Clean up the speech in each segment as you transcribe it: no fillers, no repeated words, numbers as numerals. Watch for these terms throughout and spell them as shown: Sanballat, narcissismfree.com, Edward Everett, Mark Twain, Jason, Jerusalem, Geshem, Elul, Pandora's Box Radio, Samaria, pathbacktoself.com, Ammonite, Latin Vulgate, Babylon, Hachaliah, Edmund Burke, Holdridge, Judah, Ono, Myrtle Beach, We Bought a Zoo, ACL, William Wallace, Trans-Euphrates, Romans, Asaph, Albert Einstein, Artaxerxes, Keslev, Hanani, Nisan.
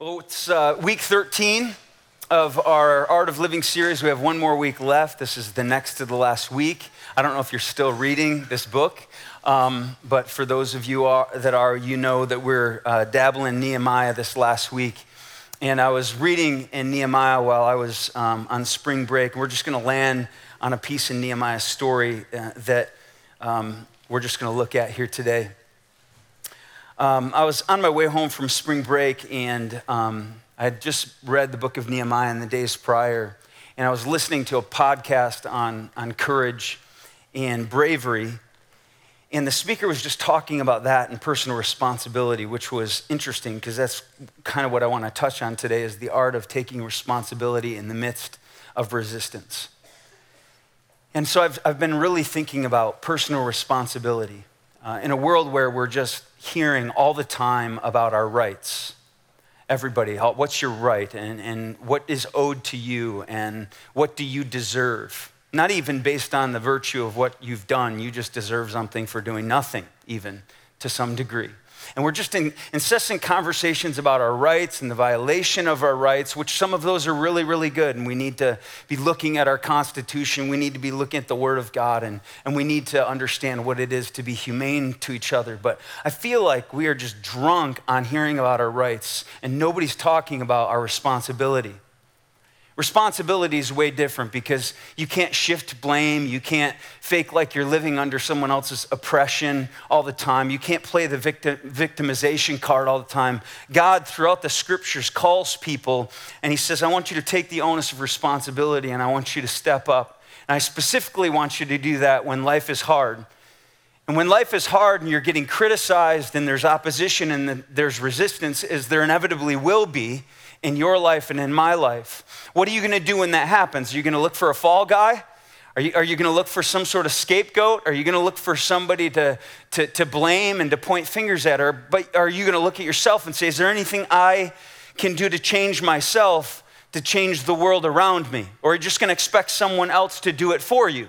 Well, it's week 13 of our Art of Living series. We have one more week left. This is the next to the last week. I don't know if you're still reading this book, but for those of you that are, you know that we're dabbling in Nehemiah this last week. And I was reading in Nehemiah while I was on spring break. We're just going to land on a piece in Nehemiah's story that we're just going to look at here today. I was on my way home from spring break, and I had just read the book of Nehemiah in the days prior, and I was listening to a podcast on courage and bravery, and the speaker was just talking about that and personal responsibility, which was interesting because that's kind of what I want to touch on today is the art of taking responsibility in the midst of resistance. And so I've been really thinking about personal responsibility in a world where we're just hearing all the time about our rights. Everybody, what's your right and what is owed to you and what do you deserve? Not even based on the virtue of what you've done. You just deserve something for doing nothing, even to some degree. And we're just in incessant conversations about our rights and the violation of our rights, which some of those are really, really good. And we need to be looking at our Constitution. We need to be looking at the Word of God. And we need to understand what it is to be humane to each other. But I feel like we are just drunk on hearing about our rights. And nobody's talking about our responsibility. Responsibility is way different because you can't shift blame. You can't fake like you're living under someone else's oppression all the time. You can't play the victimization card all the time. God, throughout the scriptures, calls people and he says, I want you to take the onus of responsibility and I want you to step up. And I specifically want you to do that when life is hard. And when life is hard and you're getting criticized and there's opposition and there's resistance, as there inevitably will be, in your life and in my life. What are you gonna do when that happens? Are you gonna look for a fall guy? Are you gonna look for some sort of scapegoat? Are you gonna look for somebody to blame and to point fingers at? But are you gonna look at yourself and say, is there anything I can do to change myself, to change the world around me? Or are you just gonna expect someone else to do it for you?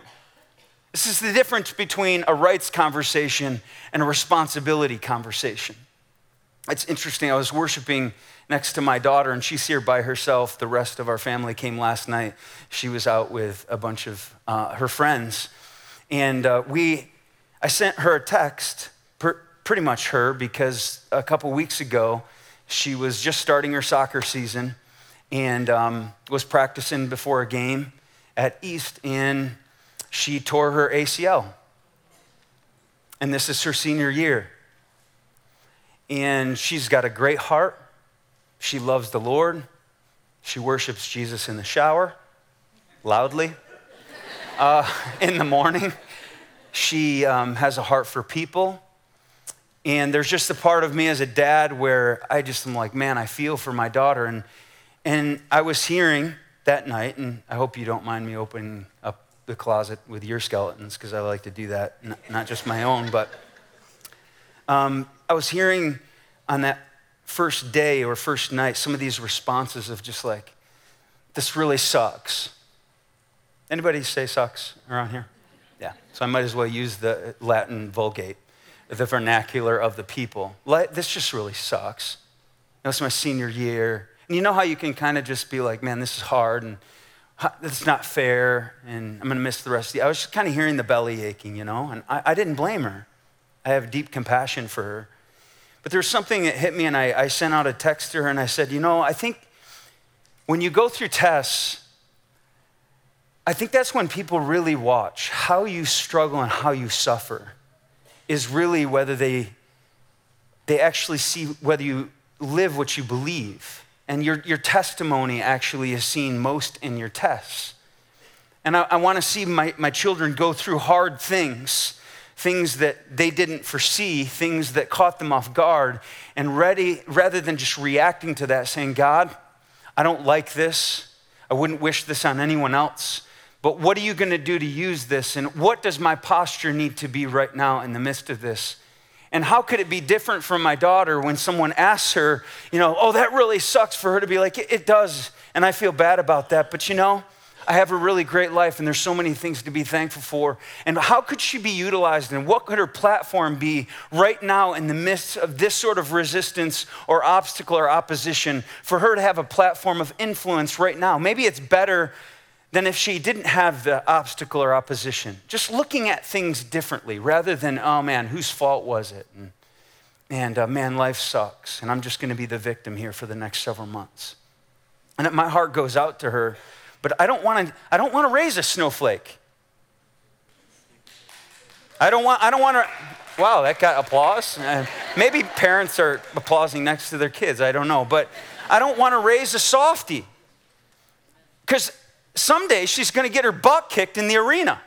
This is the difference between a rights conversation and a responsibility conversation. It's interesting, I was worshiping next to my daughter, and she's here by herself. The rest of our family came last night. She was out with a bunch of her friends. And I sent her a text, pretty much her, because a couple weeks ago, she was just starting her soccer season and was practicing before a game at East, and she tore her ACL. And this is her senior year. And she's got a great heart. She loves the Lord. She worships Jesus in the shower, loudly, in the morning. She has a heart for people. And there's just a part of me as a dad where I just am like, man, I feel for my daughter. And I was hearing that night, and I hope you don't mind me opening up the closet with your skeletons, because I like to do that, not just my own, but I was hearing on that first day or first night, some of these responses of just like, this really sucks. Anybody say sucks around here? Yeah, so I might as well use the Latin Vulgate, the vernacular of the people. This just really sucks. That's my senior year. And you know how you can kind of just be like, man, this is hard and it's not fair and I'm gonna miss the rest of the, I was just kind of hearing the belly aching, you know, and I didn't blame her. I have deep compassion for her. But there's something that hit me, and I sent out a text to her, and I said, you know, I think when you go through tests, I think that's when people really watch. How you struggle and how you suffer is really whether they actually see whether you live what you believe. And your testimony actually is seen most in your tests. And I want to see my children go through hard things that they didn't foresee, things that caught them off guard, and rather than just reacting to that, saying, God, I don't like this. I wouldn't wish this on anyone else, but what are you gonna do to use this? And what does my posture need to be right now in the midst of this? And how could it be different from my daughter when someone asks her, you know, oh, that really sucks, for her to be like, it does, and I feel bad about that, but you know, I have a really great life and there's so many things to be thankful for. And how could she be utilized and what could her platform be right now in the midst of this sort of resistance or obstacle or opposition for her to have a platform of influence right now? Maybe it's better than if she didn't have the obstacle or opposition. Just looking at things differently rather than, oh man, whose fault was it? And man, life sucks, and I'm just gonna be the victim here for the next several months. And my heart goes out to her, but I don't wanna raise a snowflake. I don't wanna, wow, that got applause. Maybe parents are applauding next to their kids, I don't know, but I don't wanna raise a softie, because someday she's gonna get her butt kicked in the arena.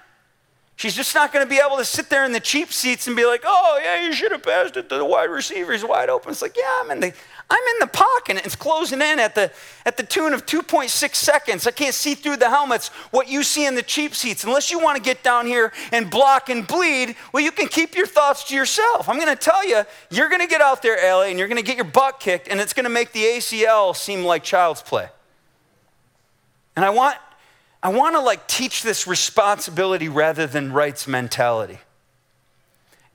She's just not going to be able to sit there in the cheap seats and be like, oh, yeah, you should have passed it to the wide receiver. He's wide open. It's like, yeah, I'm in the pocket. It's closing in at the tune of 2.6 seconds. I can't see through the helmets what you see in the cheap seats. Unless you want to get down here and block and bleed, well, you can keep your thoughts to yourself. I'm going to tell you, you're going to get out there, Ellie, and you're going to get your butt kicked, and it's going to make the ACL seem like child's play. And I want to teach this responsibility rather than rights mentality.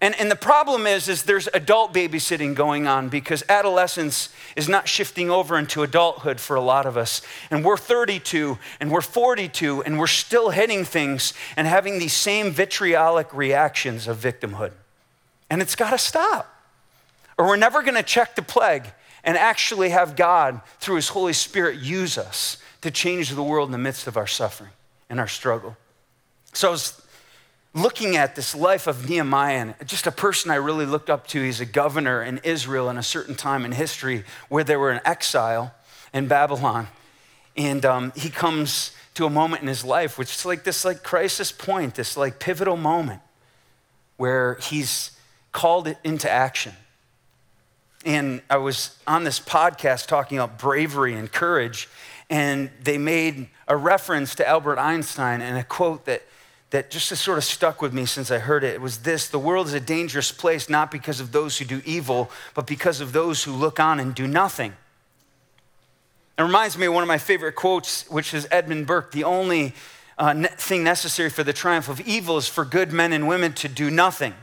And the problem is there's adult babysitting going on because adolescence is not shifting over into adulthood for a lot of us. And we're 32 and we're 42 and we're still hitting things and having these same vitriolic reactions of victimhood. And it's got to stop, or we're never going to check the plague and actually have God through his Holy Spirit use us to change the world in the midst of our suffering and our struggle. So I was looking at this life of Nehemiah, and just a person I really looked up to. He's a governor in Israel in a certain time in history where they were in exile in Babylon. And he comes to a moment in his life, which is this crisis point, this pivotal moment where he's called it into action. And I was on this podcast talking about bravery and courage, and they made a reference to Albert Einstein and a quote that just has sort of stuck with me since I heard it. It was this: the world is a dangerous place, not because of those who do evil, but because of those who look on and do nothing. It reminds me of one of my favorite quotes, which is Edmund Burke: the only thing necessary for the triumph of evil is for good men and women to do nothing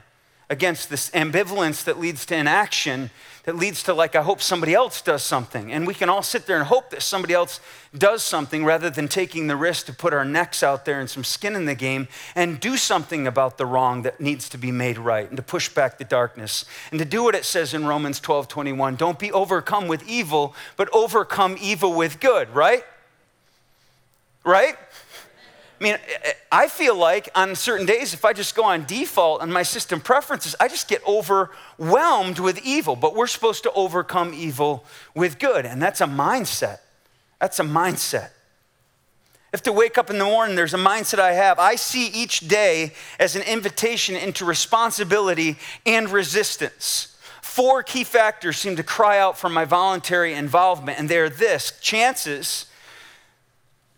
against this ambivalence that leads to inaction, that leads to I hope somebody else does something. And we can all sit there and hope that somebody else does something rather than taking the risk to put our necks out there and some skin in the game and do something about the wrong that needs to be made right, and to push back the darkness and to do what it says in Romans 12:21: don't be overcome with evil, but overcome evil with good, right? Right? I mean, I feel like on certain days, if I just go on default on my system preferences, I just get overwhelmed with evil. But we're supposed to overcome evil with good. And that's a mindset. That's a mindset. If to wake up in the morning, there's a mindset I have. I see each day as an invitation into responsibility and resistance. Four key factors seem to cry out from my voluntary involvement. And they are this: chances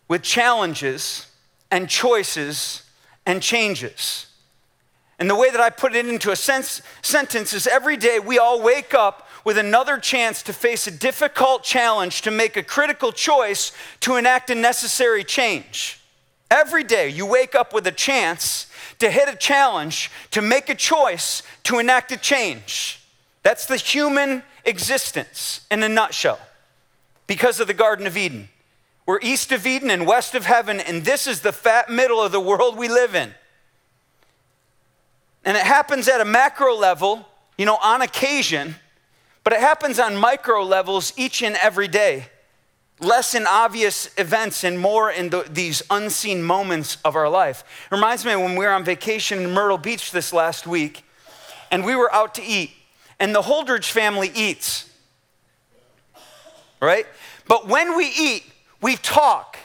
with challenges, and choices and changes. And the way that I put it into a sentence is every day we all wake up with another chance to face a difficult challenge, to make a critical choice, to enact a necessary change. Every day you wake up with a chance to hit a challenge, to make a choice, to enact a change. That's the human existence in a nutshell because of the Garden of Eden. We're east of Eden and west of heaven, and this is the fat middle of the world we live in. And it happens at a macro level, on occasion, but it happens on micro levels each and every day. Less in obvious events and more in these unseen moments of our life. It reminds me when we were on vacation in Myrtle Beach this last week, and we were out to eat, and the Holdridge family eats, right? But when we eat, we talk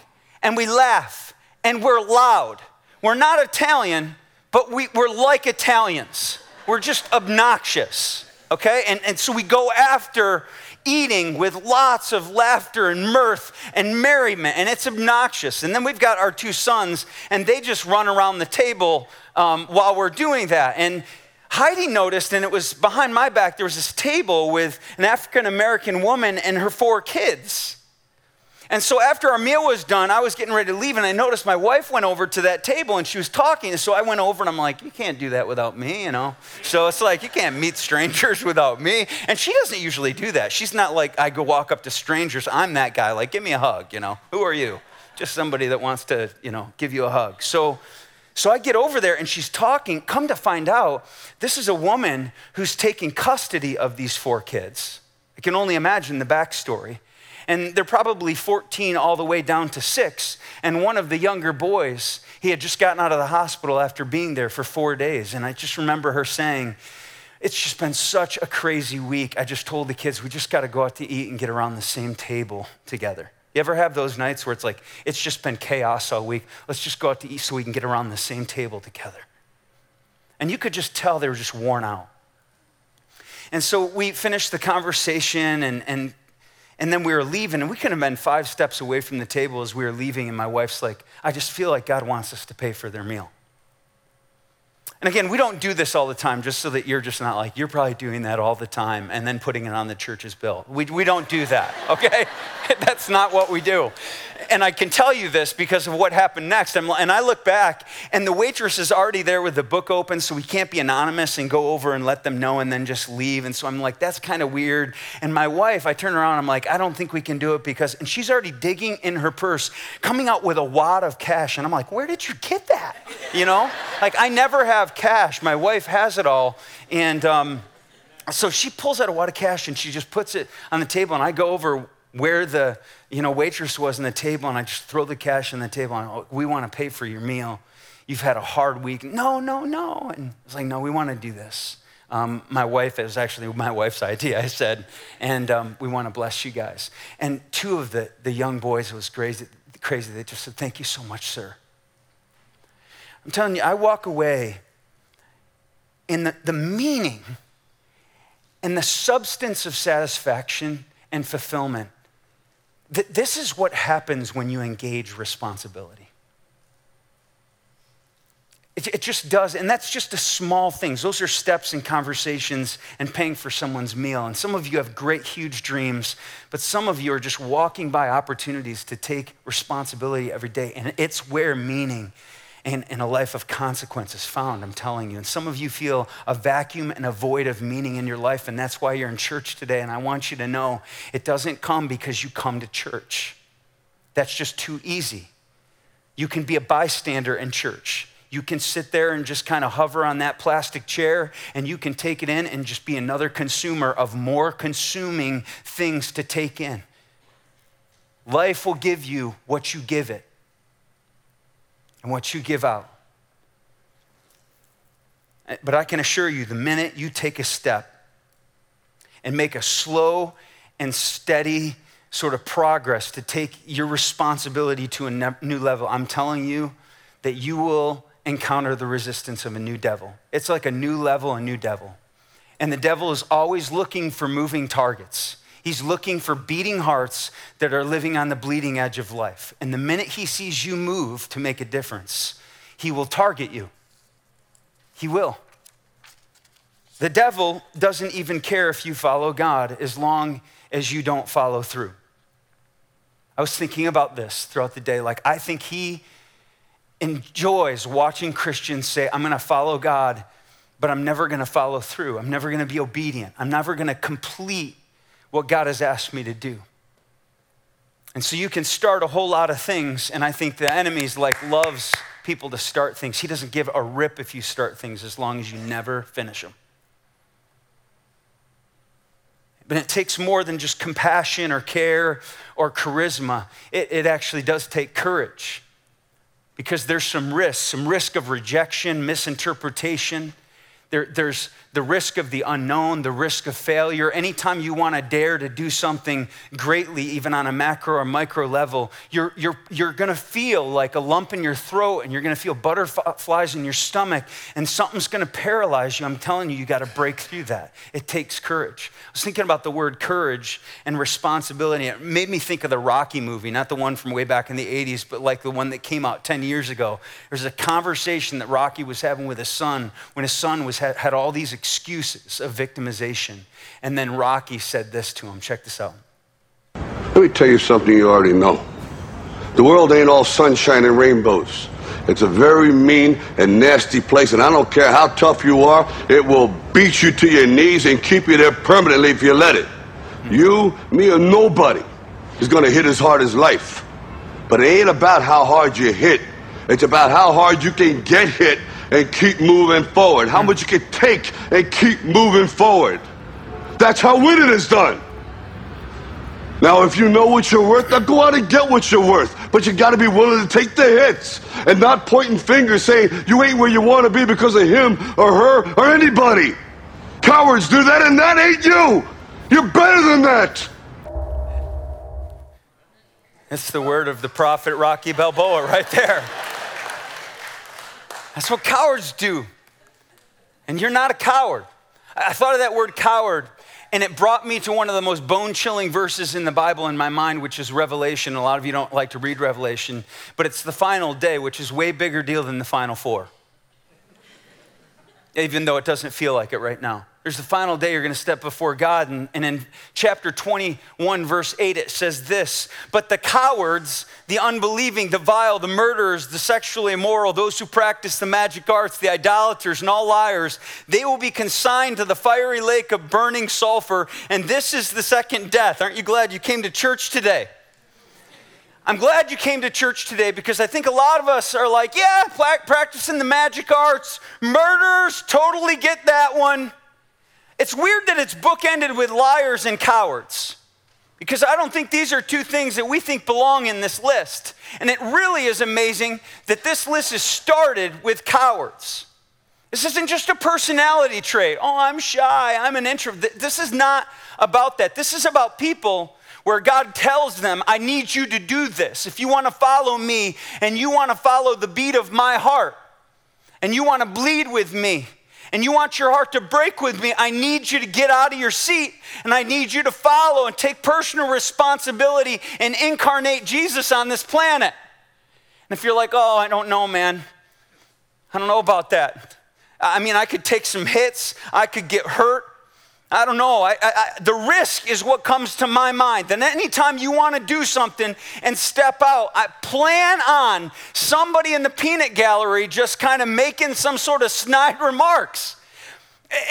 and we laugh and we're loud. We're not Italian, but we're like Italians. We're just obnoxious, okay? And so we go after eating with lots of laughter and mirth and merriment, and it's obnoxious. And then we've got our two sons, and they just run around the table while we're doing that. And Heidi noticed, and it was behind my back, there was this table with an African-American woman and her four kids. And so after our meal was done, I was getting ready to leave, and I noticed my wife went over to that table, and she was talking. And so I went over, and I'm like, you can't do that without me, you know? So it's like, you can't meet strangers without me. And she doesn't usually do that. She's not like, I go walk up to strangers. I'm that guy, like, give me a hug, you know? Who are you? Just somebody that wants to, you know, give you a hug. So I get over there, and she's talking. Come to find out, this is a woman who's taking custody of these four kids. I can only imagine the backstory. And they're probably 14 all the way down to 6. And one of the younger boys, he had just gotten out of the hospital after being there for 4 days. And I just remember her saying, it's just been such a crazy week. I just told the kids, we just got to go out to eat and get around the same table together. You ever have those nights where it's like, it's just been chaos all week. Let's just go out to eat so we can get around the same table together. And you could just tell they were just worn out. And so we finished the conversation, and then we were leaving, and we could have been 5 steps away from the table as we were leaving, and my wife's like, I just feel like God wants us to pay for their meal. And again, we don't do this all the time, just so that you're just not like, you're probably doing that all the time and then putting it on the church's bill. We don't do that, okay? That's not what we do. And I can tell you this because of what happened next. And I look back, and the waitress is already there with the book open, so we can't be anonymous and go over and let them know and then just leave. And so I'm like, that's kind of weird. And my wife, I turn around, I'm like, I don't think we can do it because, and she's already digging in her purse, coming out with a wad of cash. And I'm like, where did you get that? You know? Like, I never have cash. My wife has it all. And so she pulls out a wad of cash and she just puts it on the table. And I go over where the, you know, waitress was in the table, and I just throw the cash on the table. And oh, we want to pay for your meal. You've had a hard week. No. And I was like, no, we want to do this. My wife, it was actually my wife's idea, I said, and we want to bless you guys. And 2 of the young boys, it was crazy. They just said, thank you so much, sir. I'm telling you, I walk away. And the meaning and the substance of satisfaction and fulfillment, this is what happens when you engage responsibility. It just does, and that's just the small things. Those are steps and conversations and paying for someone's meal. And some of you have great, huge dreams, but some of you are just walking by opportunities to take responsibility every day, and it's where meaning and a life of consequence is found, I'm telling you. And some of you feel a vacuum and a void of meaning in your life, and that's why you're in church today. And I want you to know it doesn't come because you come to church. That's just too easy. You can be a bystander in church. You can sit there and just kind of hover on that plastic chair, and you can take it in and just be another consumer of more consuming things to take in. Life will give you what you give it. And what you give out. But I can assure you, the minute you take a step and make a slow and steady sort of progress to take your responsibility to a new level, I'm telling you that you will encounter the resistance of a new devil. It's like a new level, a new devil. And the devil is always looking for moving targets. He's looking for beating hearts that are living on the bleeding edge of life. And the minute he sees you move to make a difference, he will target you. He will. The devil doesn't even care if you follow God as long as you don't follow through. I was thinking about this throughout the day. Like, I think he enjoys watching Christians say, I'm going to follow God, but I'm never going to follow through. I'm never going to be obedient. I'm never going to complete what God has asked me to do. And so you can start a whole lot of things, and I think the enemy's like loves people to start things. He doesn't give a rip if you start things as long as you never finish them. But it takes more than just compassion or care or charisma. It actually does take courage, because there's some risk of rejection, misinterpretation. There's the risk of the unknown, the risk of failure. Anytime you want to dare to do something greatly, even on a macro or micro level, you're going to feel like a lump in your throat, and you're going to feel butterflies in your stomach, and something's going to paralyze you. I'm telling you got to break through that. It takes courage. I was thinking about the word courage and responsibility. It made me think of the Rocky movie, not the one from way back in the 80s, but like the one that came out 10 years ago. There's a conversation that Rocky was having with his son when his son was had all these excuses of victimization. And then Rocky said this to him. Check this out. Let me tell you something you already know. The world ain't all sunshine and rainbows. It's a very mean and nasty place, and I don't care how tough you are, it will beat you to your knees and keep you there permanently if you let it. You, me, or nobody is going to hit as hard as life. But it ain't about how hard you hit. It's about how hard you can get hit and keep moving forward. How much you can take and keep moving forward. That's how winning is done. Now, if you know what you're worth, then go out and get what you're worth. But you got to be willing to take the hits and not pointing fingers saying you ain't where you want to be because of him or her or anybody. Cowards do that, and that ain't you. You're better than that. That's the word of the prophet Rocky Balboa right there. That's what cowards do. And you're not a coward. I thought of that word coward, and it brought me to one of the most bone-chilling verses in the Bible in my mind, which is Revelation. A lot of you don't like to read Revelation, but it's the final day, which is way bigger deal than the final four. Even though it doesn't feel like it right now. There's the final day you're going to step before God, and in chapter 21, verse 8, it says this: but the cowards, the unbelieving, the vile, the murderers, the sexually immoral, those who practice the magic arts, the idolaters, and all liars, they will be consigned to the fiery lake of burning sulfur, and this is the second death. Aren't you glad you came to church today? I'm glad you came to church today, because I think a lot of us are like, yeah, practicing the magic arts, murderers, totally get that one. It's weird that it's bookended with liars and cowards, because I don't think these are two things that we think belong in this list. And it really is amazing that this list is started with cowards. This isn't just a personality trait. Oh, I'm shy, I'm an introvert. This is not about that. This is about people where God tells them, I need you to do this. If you want to follow me and you want to follow the beat of my heart and you want to bleed with me and you want your heart to break with me, I need you to get out of your seat and I need you to follow and take personal responsibility and incarnate Jesus on this planet. And if you're like, oh, I don't know, man. I don't know about that. I mean, I could take some hits. I could get hurt. I don't know. The risk is what comes to my mind. And anytime you want to do something and step out, I plan on somebody in the peanut gallery just kind of making some sort of snide remarks.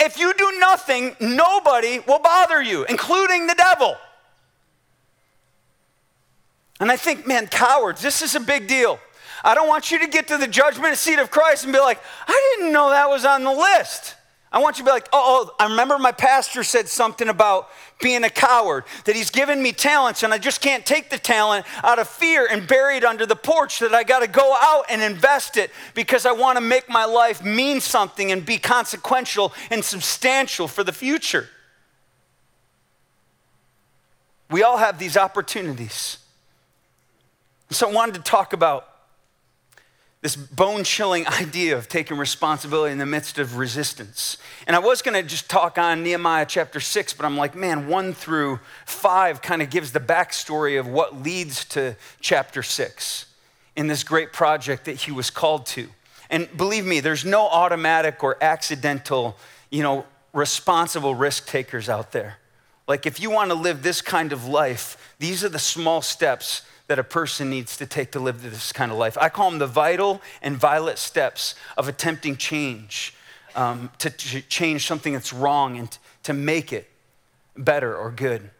If you do nothing, nobody will bother you, including the devil. And I think, man, cowards, this is a big deal. I don't want you to get to the judgment seat of Christ and be like, I didn't know that was on the list. I want you to be like, oh, I remember my pastor said something about being a coward, that he's given me talents and I just can't take the talent out of fear and bury it under the porch, that I got to go out and invest it because I want to make my life mean something and be consequential and substantial for the future. We all have these opportunities. So I wanted to talk about this bone-chilling idea of taking responsibility in the midst of resistance. And I was going to just talk on Nehemiah chapter 6, but I'm like, man, 1-5 kind of gives the backstory of what leads to chapter 6 in this great project that he was called to. And believe me, there's no automatic or accidental, responsible risk takers out there. Like, if you want to live this kind of life, these are the small steps that a person needs to take to live this kind of life. I call them the vital and violent steps of attempting change, to change something that's wrong and to make it better or good.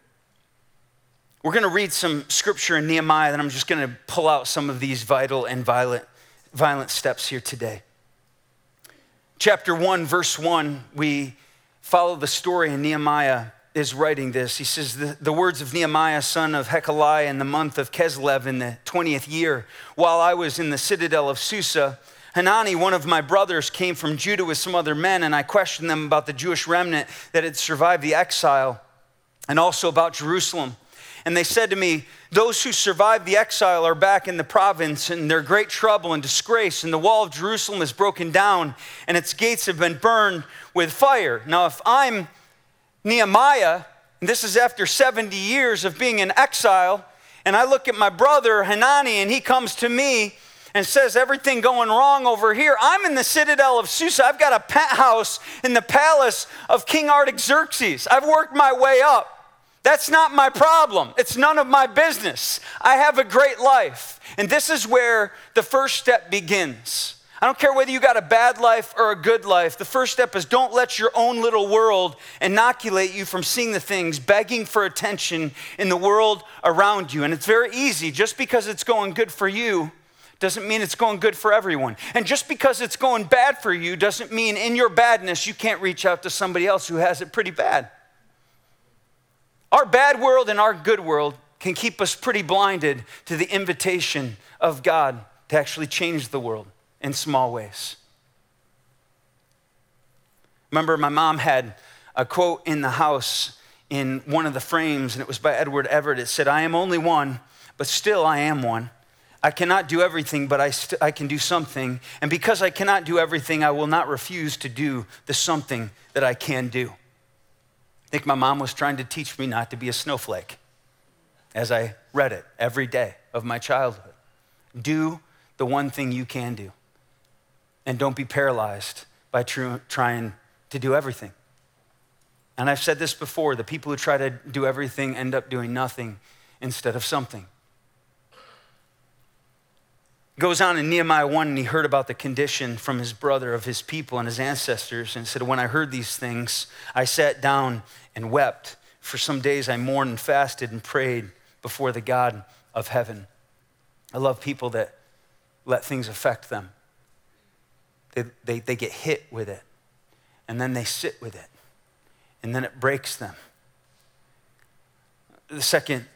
We're gonna read some scripture in Nehemiah, and I'm just gonna pull out some of these vital and violent steps here today. Chapter 1, verse 1, we follow the story in Nehemiah is writing this. He says, the words of Nehemiah, son of Hachaliah, in the month of Keslev, in the 20th year, while I was in the citadel of Susa, Hanani, one of my brothers, came from Judah with some other men, and I questioned them about the Jewish remnant that had survived the exile, and also about Jerusalem. And they said to me, those who survived the exile are back in the province, and they're great trouble and disgrace, and the wall of Jerusalem is broken down, and its gates have been burned with fire. Now, if I'm Nehemiah, and this is after 70 years of being in exile, and I look at my brother Hanani, and he comes to me and says, everything going wrong over here. I'm in the citadel of Susa. I've got a penthouse in the palace of King Artaxerxes. I've worked my way up. That's not my problem. It's none of my business. I have a great life. And this is where the first step begins. I don't care whether you got a bad life or a good life. The first step is don't let your own little world inoculate you from seeing the things begging for attention in the world around you. And it's very easy. Just because it's going good for you doesn't mean it's going good for everyone. And just because it's going bad for you doesn't mean in your badness you can't reach out to somebody else who has it pretty bad. Our bad world and our good world can keep us pretty blinded to the invitation of God to actually change the world in small ways. Remember, my mom had a quote in the house in one of the frames, and it was by Edward Everett. It said, "I am only one, but still I am one. I cannot do everything, but I can do something. And because I cannot do everything, I will not refuse to do the something that I can do." I think my mom was trying to teach me not to be a snowflake as I read it every day of my childhood. Do the one thing you can do. And don't be paralyzed by trying to do everything. And I've said this before, the people who try to do everything end up doing nothing instead of something. It goes on in Nehemiah 1, and he heard about the condition from his brother of his people and his ancestors, and said, "When I heard these things, I sat down and wept. For some days I mourned and fasted and prayed before the God of heaven." I love people that let things affect them. They get hit with it, and then they sit with it, and then it breaks them. The second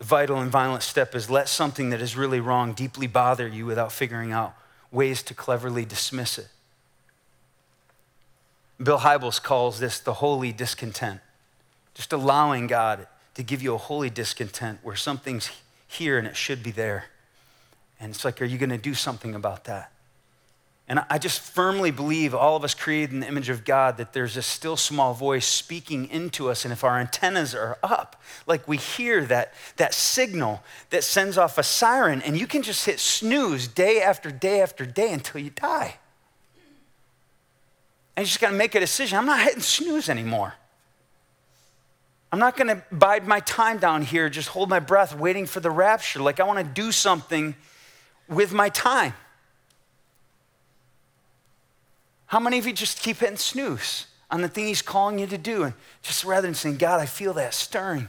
vital and violent step is let something that is really wrong deeply bother you without figuring out ways to cleverly dismiss it. Bill Hybels calls this the holy discontent, just allowing God to give you a holy discontent where something's here and it should be there. And it's like, are you going to do something about that? And I just firmly believe all of us created in the image of God, that there's a still small voice speaking into us. And if our antennas are up, like we hear that signal that sends off a siren, and you can just hit snooze day after day after day until you die. And you just got to make a decision. I'm not hitting snooze anymore. I'm not going to bide my time down here, just hold my breath, waiting for the rapture. Like, I want to do something with my time. How many of you just keep hitting snooze on the thing he's calling you to do, and just rather than saying, God, I feel that stirring.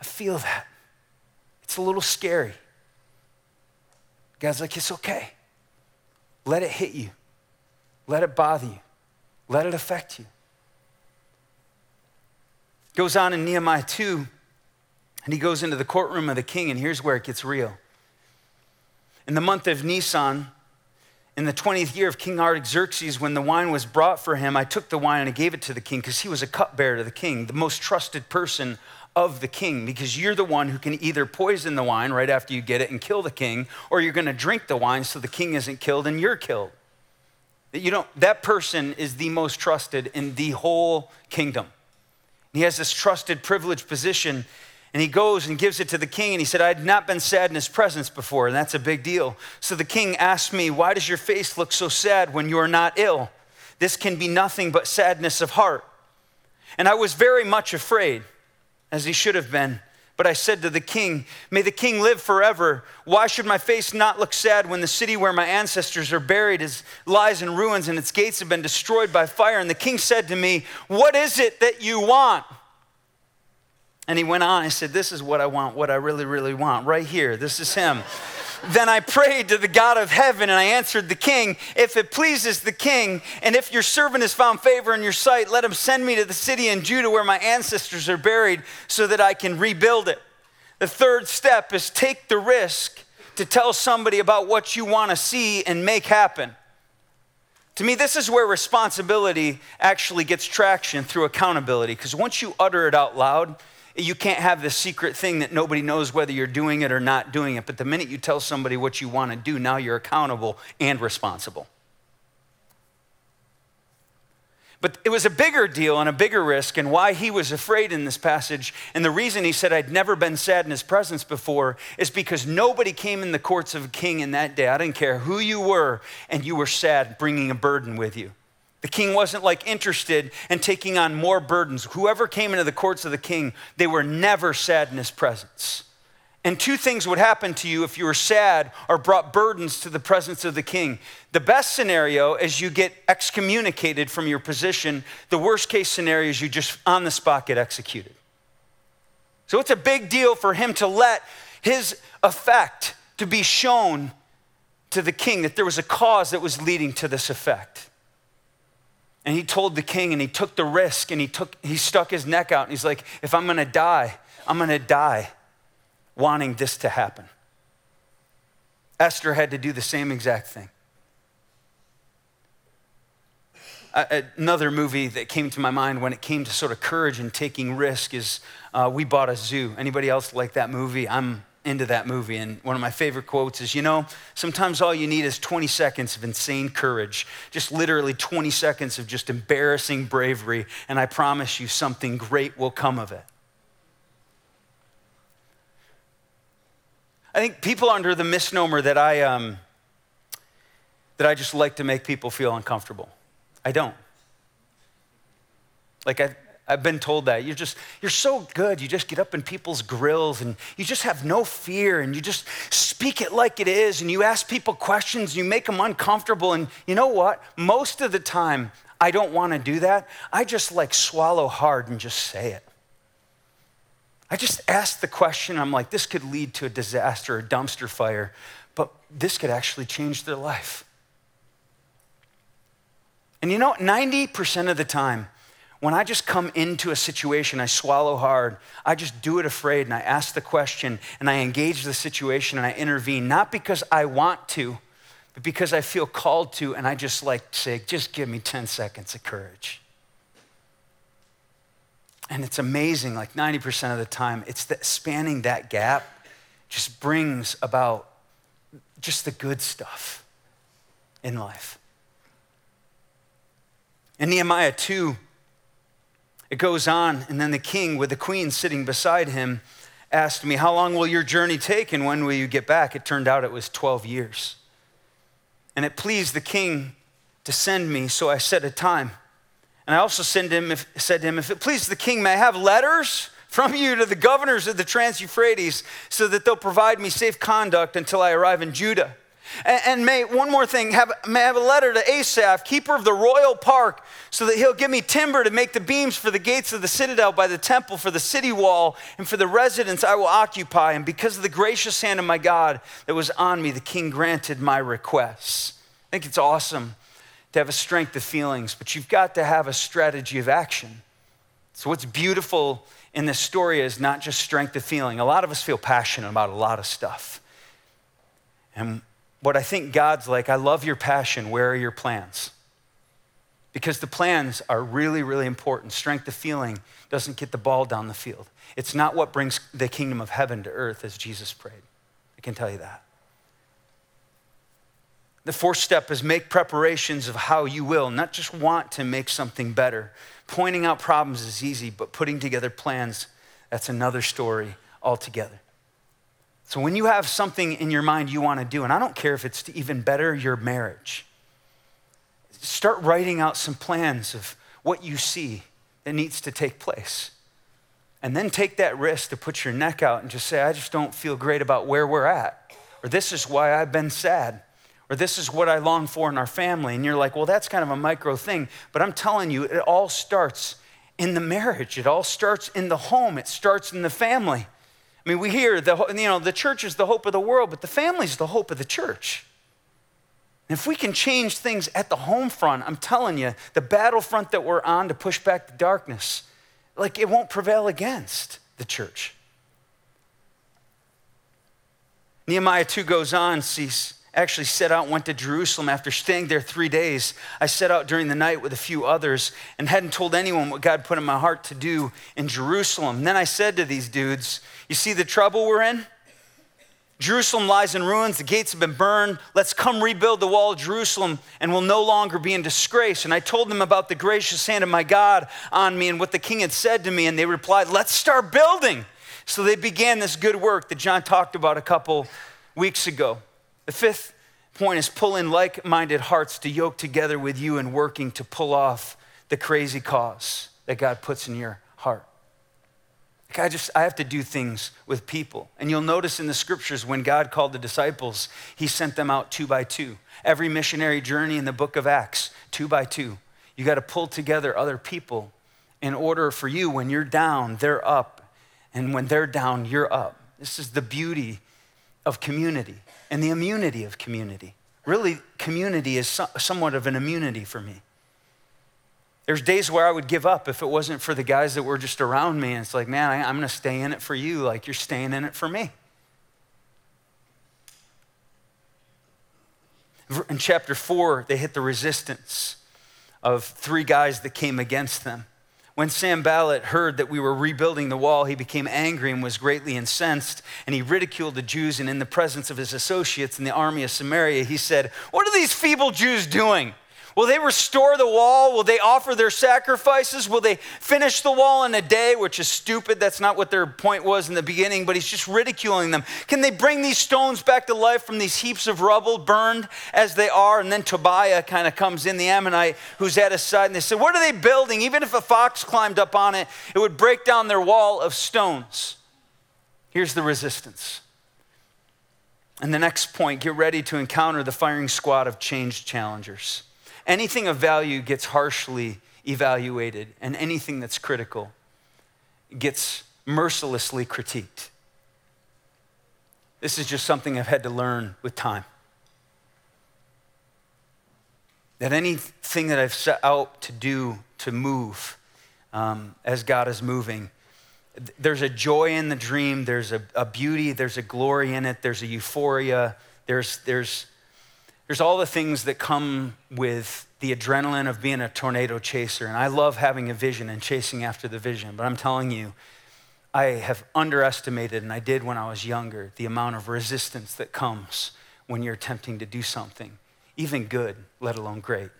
I feel that. It's a little scary. God's like, it's okay. Let it hit you. Let it bother you. Let it affect you. Goes on in Nehemiah 2, and he goes into the courtroom of the king, and here's where it gets real. In the month of Nisan, in the 20th year of King Artaxerxes, when the wine was brought for him, I took the wine and I gave it to the king, because he was a cupbearer to the king, the most trusted person of the king, because you're the one who can either poison the wine right after you get it and kill the king, or you're going to drink the wine so the king isn't killed and you're killed. That person is the most trusted in the whole kingdom. He has this trusted, privileged position. And he goes and gives it to the king, and he said, I had not been sad in his presence before, and that's a big deal. So the king asked me, why does your face look so sad when you are not ill? This can be nothing but sadness of heart. And I was very much afraid, as he should have been. But I said to the king, may the king live forever. Why should my face not look sad when the city where my ancestors are buried lies in ruins, and its gates have been destroyed by fire? And the king said to me, what is it that you want? And he went on and said, this is what I want, what I really, really want, right here. This is him. Then I prayed to the God of heaven, and I answered the king, if it pleases the king, and if your servant has found favor in your sight, let him send me to the city in Judah where my ancestors are buried so that I can rebuild it. The third step is take the risk to tell somebody about what you want to see and make happen. To me, this is where responsibility actually gets traction through accountability, because once you utter it out loud, you can't have this secret thing that nobody knows whether you're doing it or not doing it. But the minute you tell somebody what you want to do, now you're accountable and responsible. But it was a bigger deal and a bigger risk, and why he was afraid in this passage. And the reason he said I'd never been sad in his presence before is because nobody came in the courts of a king in that day. I didn't care who you were, and you were sad, bringing a burden with you. The king wasn't like interested in taking on more burdens. Whoever came into the courts of the king, they were never sad in his presence. And two things would happen to you if you were sad or brought burdens to the presence of the king. The best scenario is you get excommunicated from your position. The worst case scenario is you just on the spot get executed. So it's a big deal for him to let his effect to be shown to the king, that there was a cause that was leading to this effect. And he told the king, and he took the risk, and he stuck his neck out, and he's like, if I'm gonna die, I'm gonna die wanting this to happen. Esther had to do the same exact thing. Another movie that came to my mind when it came to sort of courage and taking risk is We Bought a Zoo. Anybody else like that movie? I'm into that movie, and one of my favorite quotes is, you know, sometimes all you need is 20 seconds of insane courage, just literally 20 seconds of just embarrassing bravery, and I promise you something great will come of it. I think people are under the misnomer that I just like to make people feel uncomfortable. I don't. Like I've been told that. You're so good. You just get up in people's grills and you just have no fear and you just speak it like it is and you ask people questions and you make them uncomfortable. And you know what? Most of the time, I don't want to do that. I just like swallow hard and just say it. I just ask the question. I'm like, this could lead to a disaster, a dumpster fire, but this could actually change their life. And you know, 90% of the time, when I just come into a situation, I swallow hard, I just do it afraid, and I ask the question, and I engage the situation, and I intervene, not because I want to, but because I feel called to, and I just like to say, just give me 10 seconds of courage. And it's amazing, like 90% of the time, it's that spanning that gap just brings about just the good stuff in life. In Nehemiah 2, it goes on, and then the king with the queen sitting beside him asked me, how long will your journey take and when will you get back? It turned out it was 12 years. And it pleased the king to send me, so I set a time. And I also said to him, if it pleases the king, may I have letters from you to the governors of the Trans-Euphrates so that they'll provide me safe conduct until I arrive in Judah? And may I have a letter to Asaph, keeper of the royal park, so that he'll give me timber to make the beams for the gates of the citadel by the temple, for the city wall, and for the residence I will occupy. And because of the gracious hand of my God that was on me, the king granted my requests. I think it's awesome to have a strength of feelings, but you've got to have a strategy of action. So what's beautiful in this story is not just strength of feeling. A lot of us feel passionate about a lot of stuff. And what I think God's like, I love your passion. Where are your plans? Because the plans are really, really important. Strength of feeling doesn't get the ball down the field. It's not what brings the kingdom of heaven to earth, as Jesus prayed. I can tell you that. The fourth step is make preparations of how you will, not just want to make something better. Pointing out problems is easy, but putting together plans, that's another story altogether. So when you have something in your mind you want to do, and I don't care if it's to even better your marriage, start writing out some plans of what you see that needs to take place. And then take that risk to put your neck out and just say, I just don't feel great about where we're at, or this is why I've been sad, or this is what I long for in our family. And you're like, well, that's kind of a micro thing, but I'm telling you, it all starts in the marriage. It all starts in the home. It starts in the family. I mean, we hear, the church is the hope of the world, but the family is the hope of the church. And if we can change things at the home front, I'm telling you, the battlefront that we're on to push back the darkness, like it won't prevail against the church. Nehemiah 2 goes on, actually set out and went to Jerusalem. After staying there 3 days, I set out during the night with a few others and hadn't told anyone what God put in my heart to do in Jerusalem. And then I said to these dudes, you see the trouble we're in? Jerusalem lies in ruins. The gates have been burned. Let's come rebuild the wall of Jerusalem and we'll no longer be in disgrace. And I told them about the gracious hand of my God on me and what the king had said to me. And they replied, let's start building. So they began this good work that John talked about a couple weeks ago. The fifth point is pulling like-minded hearts to yoke together with you and working to pull off the crazy cause that God puts in your heart. Like I have to do things with people. And you'll notice in the scriptures when God called the disciples, he sent them out 2 by 2. Every missionary journey in the book of Acts, 2 by 2. You got to pull together other people in order for you. When you're down, they're up. And when they're down, you're up. This is the beauty of community and the immunity of community. Really, community is somewhat of an immunity for me. There's days where I would give up if it wasn't for the guys that were just around me. And it's like, man, I'm gonna stay in it for you like you're staying in it for me. In chapter 4, they hit the resistance of 3 guys that came against them. When Sanballat heard that we were rebuilding the wall, he became angry and was greatly incensed, and he ridiculed the Jews, and in the presence of his associates in the army of Samaria, he said, "What are these feeble Jews doing? Will they restore the wall? Will they offer their sacrifices? Will they finish the wall in a day?" Which is stupid. That's not what their point was in the beginning, but he's just ridiculing them. "Can they bring these stones back to life from these heaps of rubble, burned as they are?" And then Tobiah kind of comes in, the Ammonite, who's at his side, and they said, "What are they building? Even if a fox climbed up on it, it would break down their wall of stones." Here's the resistance. And the next point, get ready to encounter the firing squad of change challengers. Anything of value gets harshly evaluated, and anything that's critical gets mercilessly critiqued. This is just something I've had to learn with time. That anything that I've set out to do, to move, as God is moving, there's a joy in the dream, there's a beauty, there's a glory in it, there's a euphoria, there's all the things that come with the adrenaline of being a tornado chaser. And I love having a vision and chasing after the vision. But I'm telling you, I have underestimated, and I did when I was younger, the amount of resistance that comes when you're attempting to do something, even good, let alone great.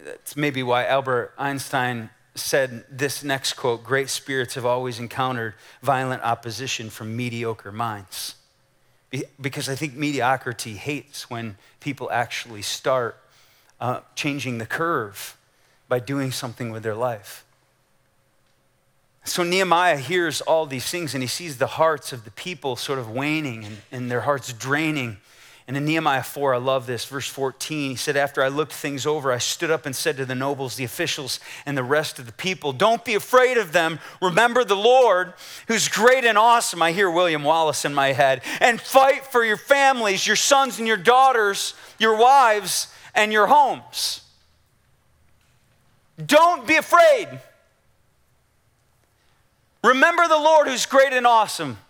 That's maybe why Albert Einstein said this next quote, "Great spirits have always encountered violent opposition from mediocre minds." Because I think mediocrity hates when people actually start changing the curve by doing something with their life. So Nehemiah hears all these things, and he sees the hearts of the people sort of waning and their hearts draining. And in Nehemiah 4, I love this, verse 14, he said, "After I looked things over, I stood up and said to the nobles, the officials, and the rest of the people, 'Don't be afraid of them. Remember the Lord, who's great and awesome.'" I hear William Wallace in my head. "And fight for your families, your sons and your daughters, your wives, and your homes. Don't be afraid. Remember the Lord, who's great and awesome."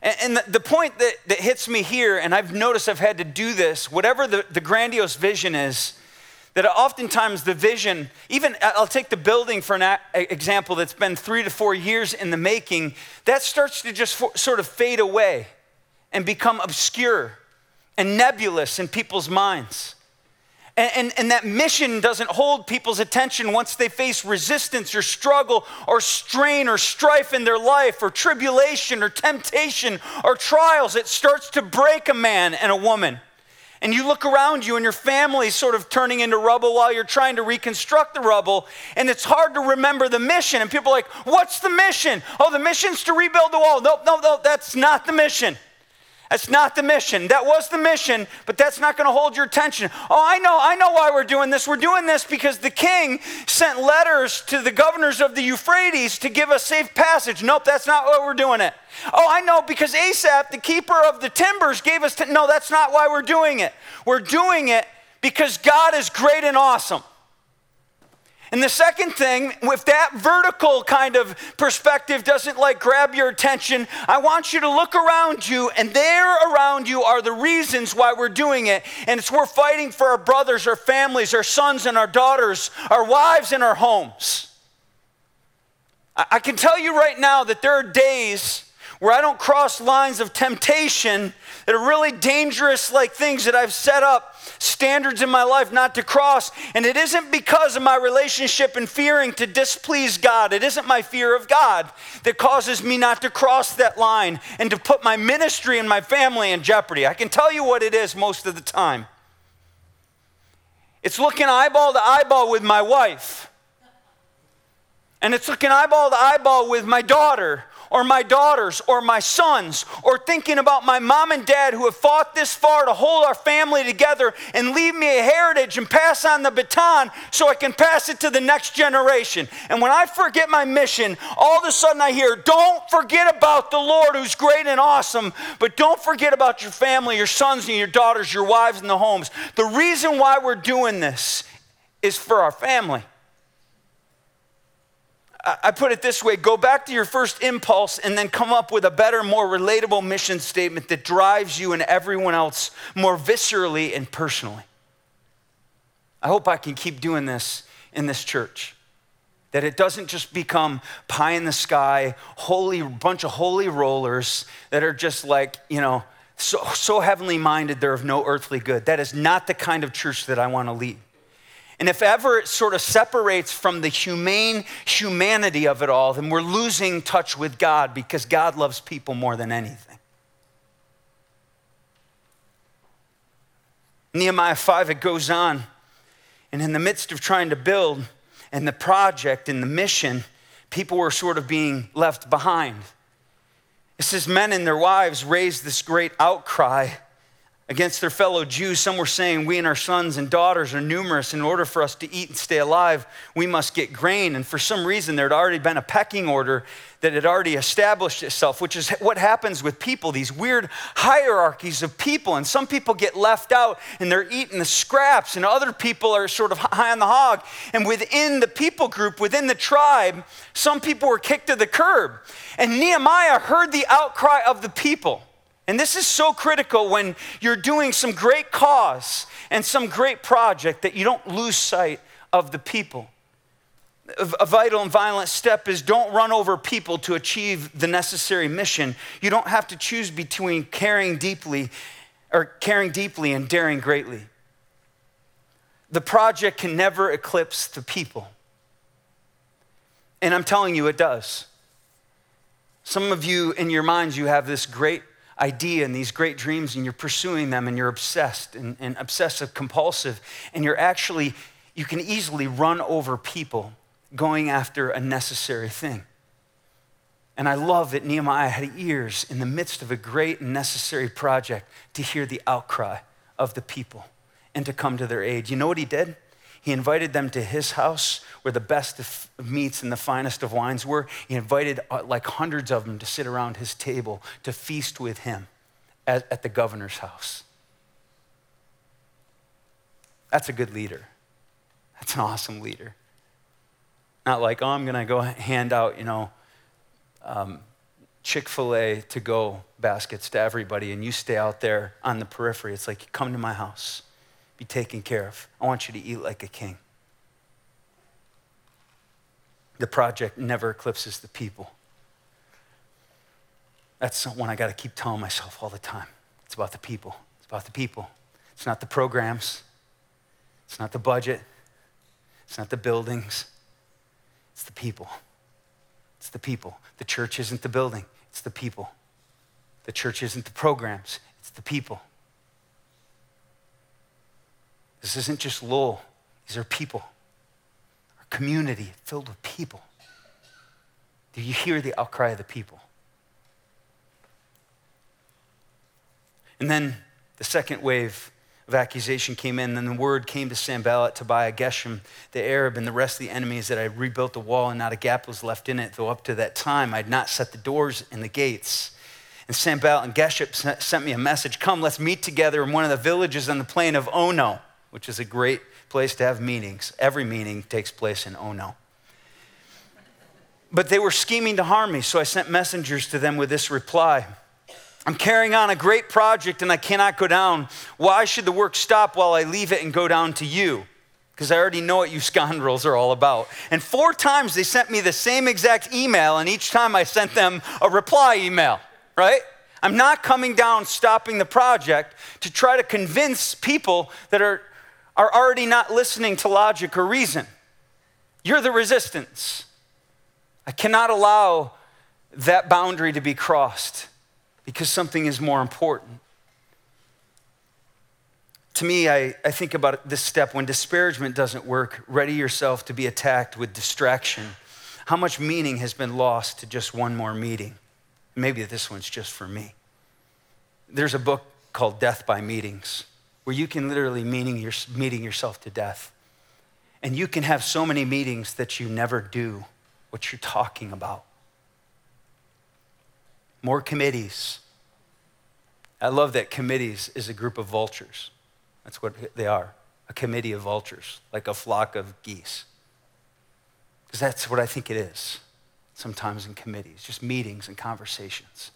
And the point that hits me here, and I've noticed I've had to do this, whatever the grandiose vision is, that oftentimes the vision, even I'll take the building for an example that's been 3 to 4 years in the making, that starts to just sort of fade away and become obscure and nebulous in people's minds. And that mission doesn't hold people's attention once they face resistance or struggle or strain or strife in their life or tribulation or temptation or trials. It starts to break a man and a woman. And you look around you and your family's sort of turning into rubble while you're trying to reconstruct the rubble. And it's hard to remember the mission. And people are like, "What's the mission? Oh, the mission's to rebuild the wall." No, that's not the mission. That's not the mission. That was the mission, but that's not gonna hold your attention. "Oh, I know why we're doing this. We're doing this because the king sent letters to the governors of the Euphrates to give us safe passage." Nope, that's not why we're doing it. "Oh, I know, because Asaph, the keeper of the timbers, gave us..." No, that's not why we're doing it. We're doing it because God is great and awesome. And the second thing, if that vertical kind of perspective doesn't grab your attention, I want you to look around you, and there around you are the reasons why we're doing it. And it's we're fighting for our brothers, our families, our sons and our daughters, our wives and our homes. I can tell you right now that there are days where I don't cross lines of temptation that are really dangerous, like things that I've set up, standards in my life not to cross. And it isn't because of my relationship and fearing to displease God. It isn't my fear of God that causes me not to cross that line and to put my ministry and my family in jeopardy. I can tell you what it is most of the time. It's looking eyeball to eyeball with my wife. And it's looking eyeball to eyeball with my daughter or my daughters or my sons, or thinking about my mom and dad who have fought this far to hold our family together and leave me a heritage and pass on the baton so I can pass it to the next generation. And when I forget my mission, all of a sudden I hear, don't forget about the Lord who's great and awesome, but don't forget about your family, your sons and your daughters, your wives and the homes. The reason why we're doing this is for our family. I put it this way: go back to your first impulse and then come up with a better, more relatable mission statement that drives you and everyone else more viscerally and personally. I hope I can keep doing this in this church, that it doesn't just become pie in the sky, holy bunch of holy rollers that are just like, you know, so heavenly minded they're of no earthly good. That is not the kind of church that I want to lead. And if ever it sort of separates from the humane humanity of it all, then we're losing touch with God, because God loves people more than anything. Nehemiah 5, it goes on, and in the midst of trying to build and the project and the mission, people were sort of being left behind. It says, men and their wives raised this great outcry against their fellow Jews. Some were saying, we and our sons and daughters are numerous. In order for us to eat and stay alive, we must get grain. And for some reason, there had already been a pecking order that had already established itself, which is what happens with people, these weird hierarchies of people. And some people get left out and they're eating the scraps, and other people are sort of high on the hog. And within the people group, within the tribe, some people were kicked to the curb. And Nehemiah heard the outcry of the people. And this is so critical when you're doing some great cause and some great project, that you don't lose sight of the people. A vital and violent step is, don't run over people to achieve the necessary mission. You don't have to choose between caring deeply and daring greatly. The project can never eclipse the people. And I'm telling you, it does. Some of you, in your minds, you have this great idea and these great dreams, and you're pursuing them, and you're obsessed and obsessive compulsive, and you can easily run over people going after a necessary thing. And I love that Nehemiah had ears in the midst of a great and necessary project to hear the outcry of the people and to come to their aid. You know what he did? He invited them to his house, where the best of meats and the finest of wines were. He invited like hundreds of them to sit around his table to feast with him at the governor's house. That's a good leader. That's an awesome leader. Not like, oh, I'm going to go hand out, Chick-fil-A to-go baskets to everybody, and you stay out there on the periphery. It's like, come to my house. Be taken care of. I want you to eat like a king. The project never eclipses the people. That's one I got to keep telling myself all the time. It's about the people. It's about the people. It's not the programs. It's not the budget. It's not the buildings. It's the people. It's the people. The church isn't the building. It's the people. The church isn't the programs. It's the people. This isn't just Lowell. These are people. Our community filled with people. Do you hear the outcry of the people? And then the second wave of accusation came in. Then the word came to Sanballat, Tobiah, Geshem, the Arab, and the rest of the enemies that I rebuilt the wall and not a gap was left in it, though up to that time I had not set the doors and the gates. And Sanballat and Geshem sent me a message: come, let's meet together in one of the villages on the plain of Ono, which is a great place to have meetings. Every meeting takes place in Ono. But they were scheming to harm me, so I sent messengers to them with this reply: I'm carrying on a great project and I cannot go down. Why should the work stop while I leave it and go down to you? Because I already know what you scoundrels are all about. And 4 times they sent me the same exact email, and each time I sent them a reply email. right? I'm not coming down, stopping the project to try to convince people that are already not listening to logic or reason. You're the resistance. I cannot allow that boundary to be crossed because something is more important. To me, I think about this step. When disparagement doesn't work, ready yourself to be attacked with distraction. How much meaning has been lost to just one more meeting? Maybe this one's just for me. There's a book called Death by Meetings, where you can literally meeting yourself to death. And you can have so many meetings that you never do what you're talking about. More committees. I love that committees is a group of vultures. That's what they are, a committee of vultures, like a flock of geese. Because that's what I think it is sometimes in committees, just meetings and conversations.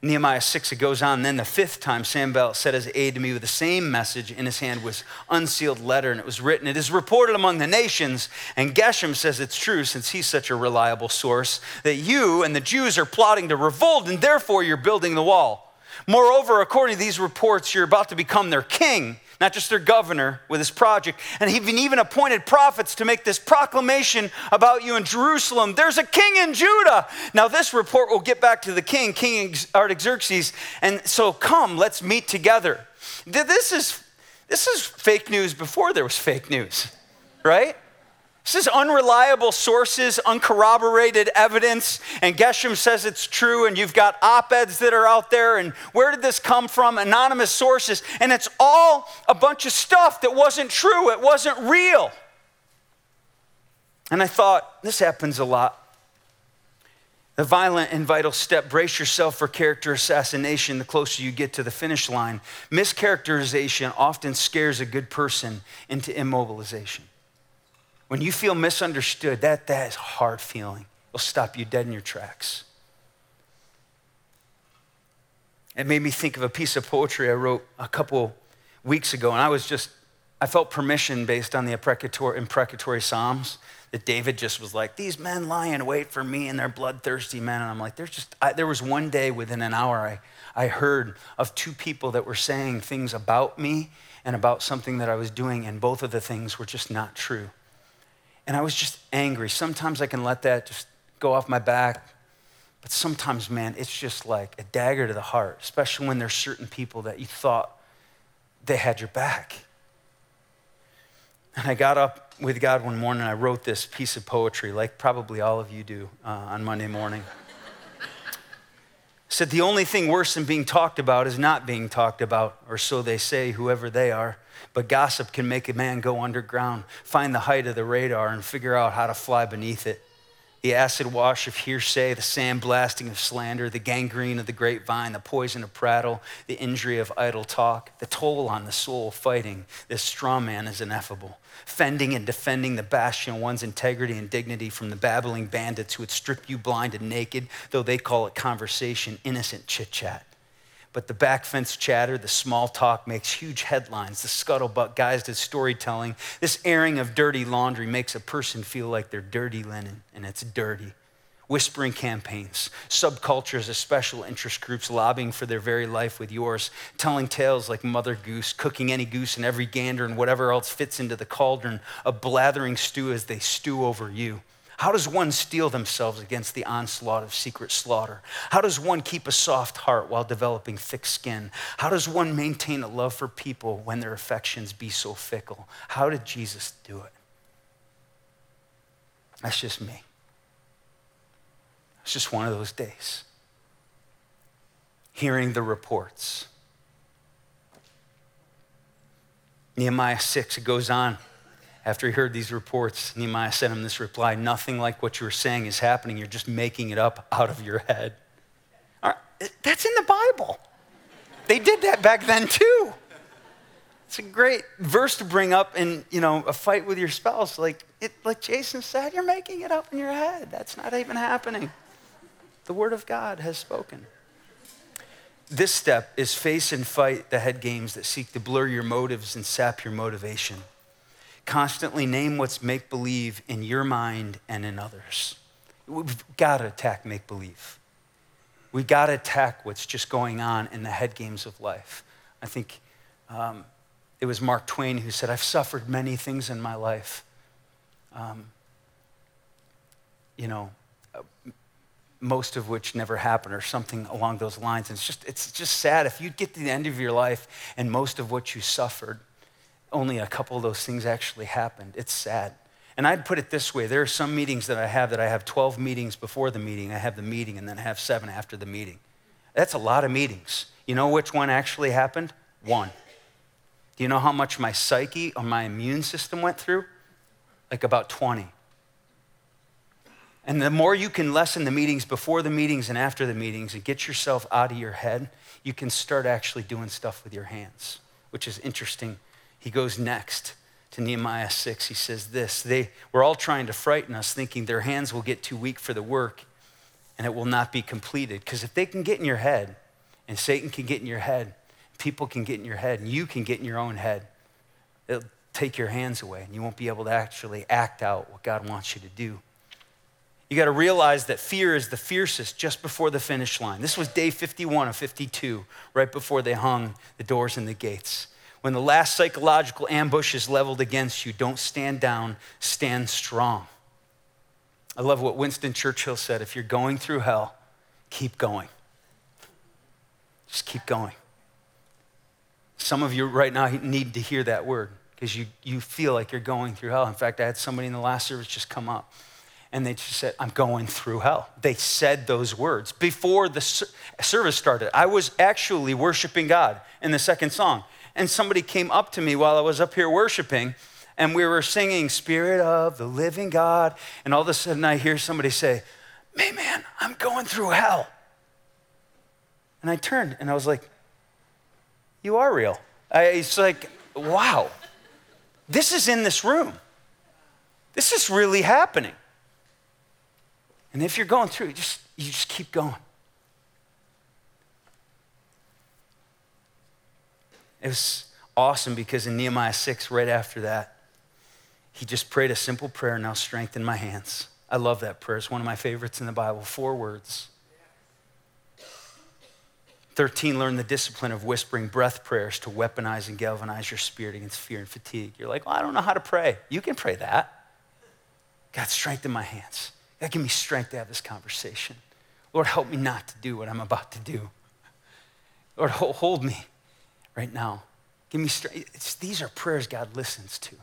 Nehemiah 6, it goes on, then the fifth time Sanballat sent his aide to me with the same message. In his hand was unsealed letter, and it was written, it is reported among the nations, and Geshem says it's true, since he's such a reliable source, that you and the Jews are plotting to revolt, and therefore you're building the wall. Moreover, according to these reports, you're about to become their king, not just their governor with his project, and he even appointed prophets to make this proclamation about you in Jerusalem. There's a king in Judah. Now this report will get back to the king Artaxerxes, and so come, let's meet together. This is fake news before there was fake news, right? This is unreliable sources, uncorroborated evidence, and Geshem says it's true, and you've got op-eds that are out there, and where did this come from? Anonymous sources, and it's all a bunch of stuff that wasn't true, it wasn't real. And I thought, this happens a lot. The violent and vital step, brace yourself for character assassination the closer you get to the finish line. Mischaracterization often scares a good person into immobilization. When you feel misunderstood, that is a hard feeling. It'll stop you dead in your tracks. It made me think of a piece of poetry I wrote a couple weeks ago, and I felt permission based on the imprecatory Psalms that David just was like, these men lie in wait for me and they're bloodthirsty men. And I'm like, there was one day within an hour I heard of two people that were saying things about me and about something that I was doing, and both of the things were just not true. And I was just angry. Sometimes I can let that just go off my back. But sometimes, man, it's just like a dagger to the heart, especially when there's certain people that you thought they had your back. And I got up with God one morning and I wrote this piece of poetry, like probably all of you do on Monday morning. Said, the only thing worse than being talked about is not being talked about, or so they say, whoever they are. But gossip can make a man go underground, find the height of the radar, and figure out how to fly beneath it. The acid wash of hearsay, the sand blasting of slander, the gangrene of the grapevine, the poison of prattle, the injury of idle talk, the toll on the soul fighting this straw man is ineffable. Fending and defending the bastion of one's integrity and dignity from the babbling bandits who would strip you blind and naked, though they call it conversation, innocent chit-chat. But the back fence chatter, the small talk makes huge headlines. The scuttlebutt guised as storytelling. This airing of dirty laundry makes a person feel like they're dirty linen, and it's dirty. Whispering campaigns, subcultures of special interest groups lobbying for their very life with yours, telling tales like Mother Goose, cooking any goose and every gander and whatever else fits into the cauldron of blathering stew as they stew over you. How does one steel themselves against the onslaught of secret slaughter? How does one keep a soft heart while developing thick skin? How does one maintain a love for people when their affections be so fickle? How did Jesus do it? That's just me. It's just one of those days. Hearing the reports. Nehemiah 6, it goes on. After he heard these reports, Nehemiah sent him this reply, nothing like what you were saying is happening. You're just making it up out of your head. All right, that's in the Bible. They did that back then too. It's a great verse to bring up in, a fight with your spouse. Like Jason said, you're making it up in your head. That's not even happening. The word of God has spoken. This step is face and fight the head games that seek to blur your motives and sap your motivation. Constantly name what's make-believe in your mind and in others. We've got to attack make-believe. We got to attack what's just going on in the head games of life. I think it was Mark Twain who said, I've suffered many things in my life. Most of which never happened, or something along those lines. And it's just sad if you get to the end of your life and most of what you suffered, only a couple of those things actually happened. It's sad. And I'd put it this way. There are some meetings that I have 12 meetings before the meeting. I have the meeting and then I have 7 after the meeting. That's a lot of meetings. You know which one actually happened? One. Do you know how much my psyche or my immune system went through? Like about 20. And the more you can lessen the meetings before the meetings and after the meetings and get yourself out of your head, you can start actually doing stuff with your hands, which is interesting. He goes next to Nehemiah 6. He says this, they were all trying to frighten us, thinking their hands will get too weak for the work and it will not be completed. Because if they can get in your head, and Satan can get in your head, people can get in your head, and you can get in your own head, it'll take your hands away and you won't be able to actually act out what God wants you to do. You got to realize that fear is the fiercest just before the finish line. This was day 51 of 52, right before they hung the doors and the gates. When the last psychological ambush is leveled against you, don't stand down, stand strong. I love what Winston Churchill said, if you're going through hell, keep going. Just keep going. Some of you right now need to hear that word because you feel like you're going through hell. In fact, I had somebody in the last service just come up. And they just said, I'm going through hell. They said those words before the service started. I was actually worshiping God in the second song. And somebody came up to me while I was up here worshiping, and we were singing, Spirit of the Living God. And all of a sudden I hear somebody say, hey man, I'm going through hell. And I turned and I was like, you are real. It's like, wow, this is in this room. This is really happening. And if you're going through, you just keep going. It was awesome because in Nehemiah 6, right after that, he just prayed a simple prayer, now strengthen my hands. I love that prayer. It's one of my favorites in the Bible, 4 words. 13, learn the discipline of whispering breath prayers to weaponize and galvanize your spirit against fear and fatigue. You're like, well, I don't know how to pray. You can pray that. God, strengthen my hands. God, give me strength to have this conversation. Lord, help me not to do what I'm about to do. Lord, hold me right now. Give me strength. These are prayers God listens to.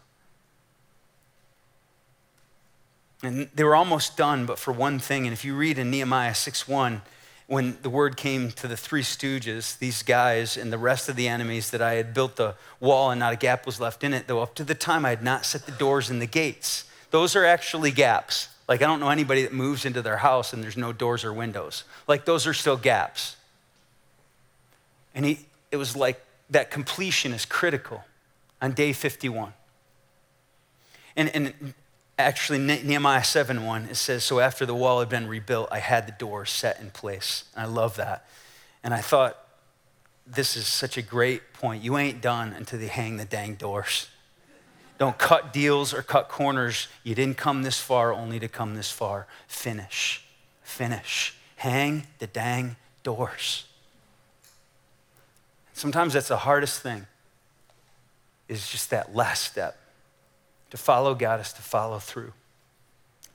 And they were almost done, but for one thing, and if you read in Nehemiah 6:1, when the word came to the 3 stooges, these guys and the rest of the enemies, that I had built the wall and not a gap was left in it, though up to the time I had not set the doors and the gates. Those are actually gaps. Like, I don't know anybody that moves into their house and there's no doors or windows. Like, those are still gaps. And it was like that completion is critical on day 51. And actually, Nehemiah 7:1, it says, so after the wall had been rebuilt, I had the doors set in place. And I love that. And I thought, this is such a great point. You ain't done until they hang the dang doors. Don't cut deals or cut corners. You didn't come this far only to come this far. Finish. Hang the dang doors. Sometimes that's the hardest thing, is just that last step. To follow God is to follow through.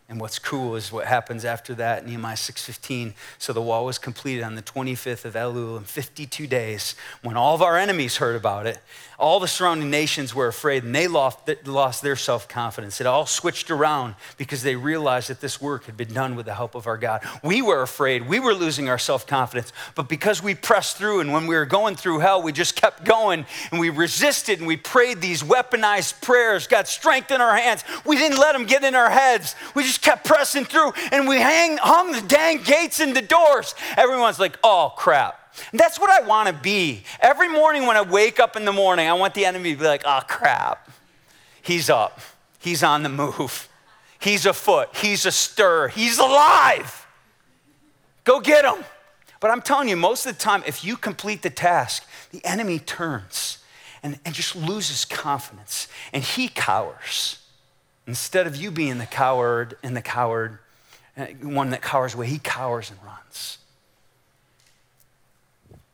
And what's cool is what happens after that, Nehemiah 6:15. So the wall was completed on the 25th of Elul in 52 days. When all of our enemies heard about it, all the surrounding nations were afraid and they lost their self-confidence. It all switched around because they realized that this work had been done with the help of our God. We were afraid. We were losing our self-confidence. But because we pressed through, and when we were going through hell, we just kept going and we resisted and we prayed these weaponized prayers. God, strengthened our hands. We didn't let them get in our heads. We just kept pressing through, and we hung the dang gates and the doors. Everyone's like, oh, crap. And that's what I want to be. Every morning when I wake up in the morning, I want the enemy to be like, oh, crap. He's up. He's on the move. He's afoot. He's astir. He's alive. Go get him. But I'm telling you, most of the time, if you complete the task, the enemy turns and just loses confidence, and he cowers. Instead of you being the coward, one that cowers away, he cowers and runs.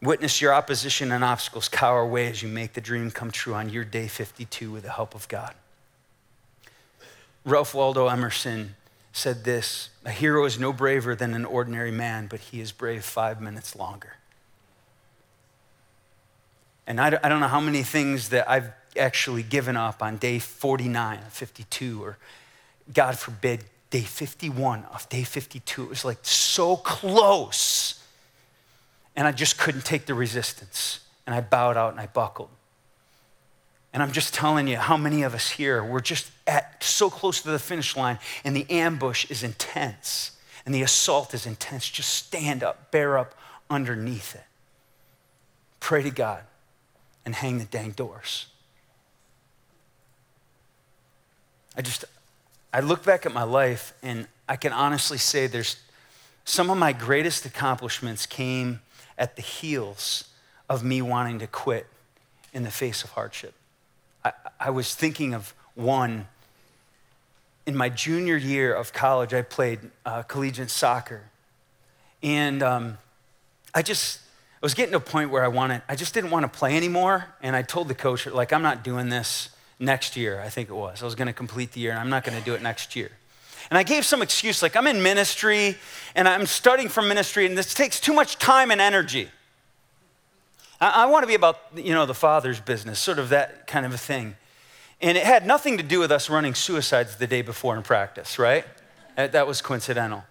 Witness your opposition and obstacles cower away as you make the dream come true on your day 52 with the help of God. Ralph Waldo Emerson said this, "A hero is no braver than an ordinary man, but he is brave 5 minutes longer." And I don't know how many things that I've actually given up on day 49 of 52, or God forbid, day 51 of day 52. It was like so close. And I just couldn't take the resistance. And I bowed out and I buckled. And I'm just telling you, how many of us here, we're just at so close to the finish line, and the ambush is intense, and the assault is intense. Just stand up, bear up underneath it. Pray to God and hang the dang doors. I look back at my life, and I can honestly say there's some of my greatest accomplishments came at the heels of me wanting to quit in the face of hardship. I was thinking of one. In my junior year of college, I played collegiate soccer. And I was getting to a point where I just didn't want to play anymore. And I told the coach, like, I'm not doing this next year, I think it was. I was going to complete the year, and I'm not going to do it next year. And I gave some excuse, like, I'm in ministry, and I'm studying for ministry, and this takes too much time and energy. I want to be about, the Father's business, sort of that kind of a thing. And it had nothing to do with us running suicides the day before in practice, right? That was coincidental.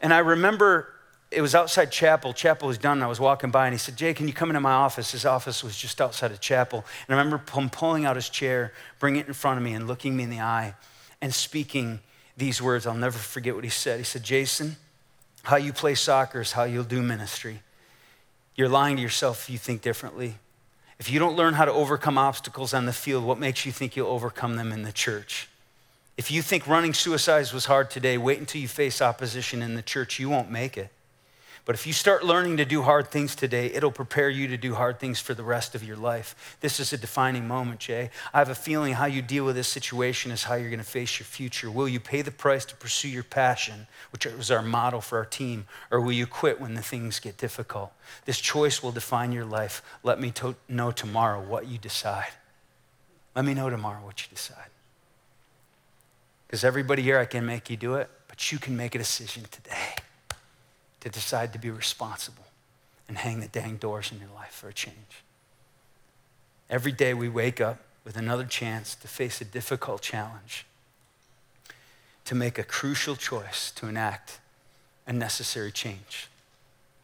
And I remember it was outside chapel. Chapel was done, and I was walking by, and he said, "Jay, can you come into my office?" His office was just outside of chapel. And I remember him pulling out his chair, bringing it in front of me, and looking me in the eye, and speaking these words. I'll never forget what he said. He said, "Jason, how you play soccer is how you'll do ministry. You're lying to yourself if you think differently. If you don't learn how to overcome obstacles on the field, what makes you think you'll overcome them in the church? If you think running suicides was hard today, wait until you face opposition in the church. You won't make it. But if you start learning to do hard things today, it'll prepare you to do hard things for the rest of your life. This is a defining moment, Jay. I have a feeling how you deal with this situation is how you're going to face your future. Will you pay the price to pursue your passion, which was our model for our team, or will you quit when the things get difficult? This choice will define your life. Let me know tomorrow what you decide." Let me know tomorrow what you decide. Because everybody here, I can make you do it, but you can make a decision today to decide to be responsible and hang the dang doors in your life for a change. Every day we wake up with another chance to face a difficult challenge, to make a crucial choice to enact a necessary change.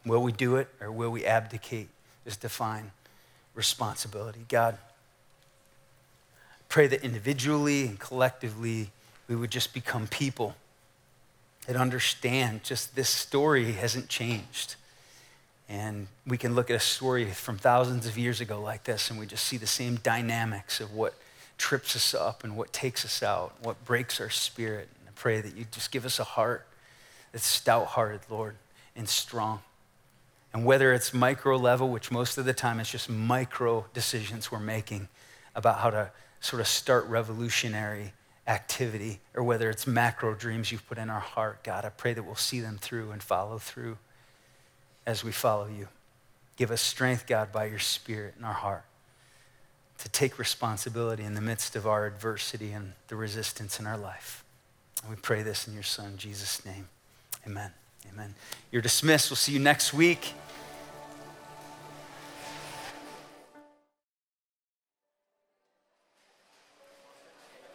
Will we do it, or will we abdicate this divine responsibility? God, I pray that individually and collectively we would just become people that understand just this story hasn't changed. And we can look at a story from thousands of years ago like this, and we just see the same dynamics of what trips us up and what takes us out, what breaks our spirit. And I pray that you just give us a heart that's stout-hearted, Lord, and strong. And whether it's micro level, which most of the time it's just micro decisions we're making about how to sort of start revolutionary activity, or whether it's macro dreams you've put in our heart, God, I pray that we'll see them through and follow through as we follow you. Give us strength, God, by your Spirit in our heart to take responsibility in the midst of our adversity and the resistance in our life. And we pray this in your Son, Jesus' name. Amen. Amen. You're dismissed. We'll see you next week.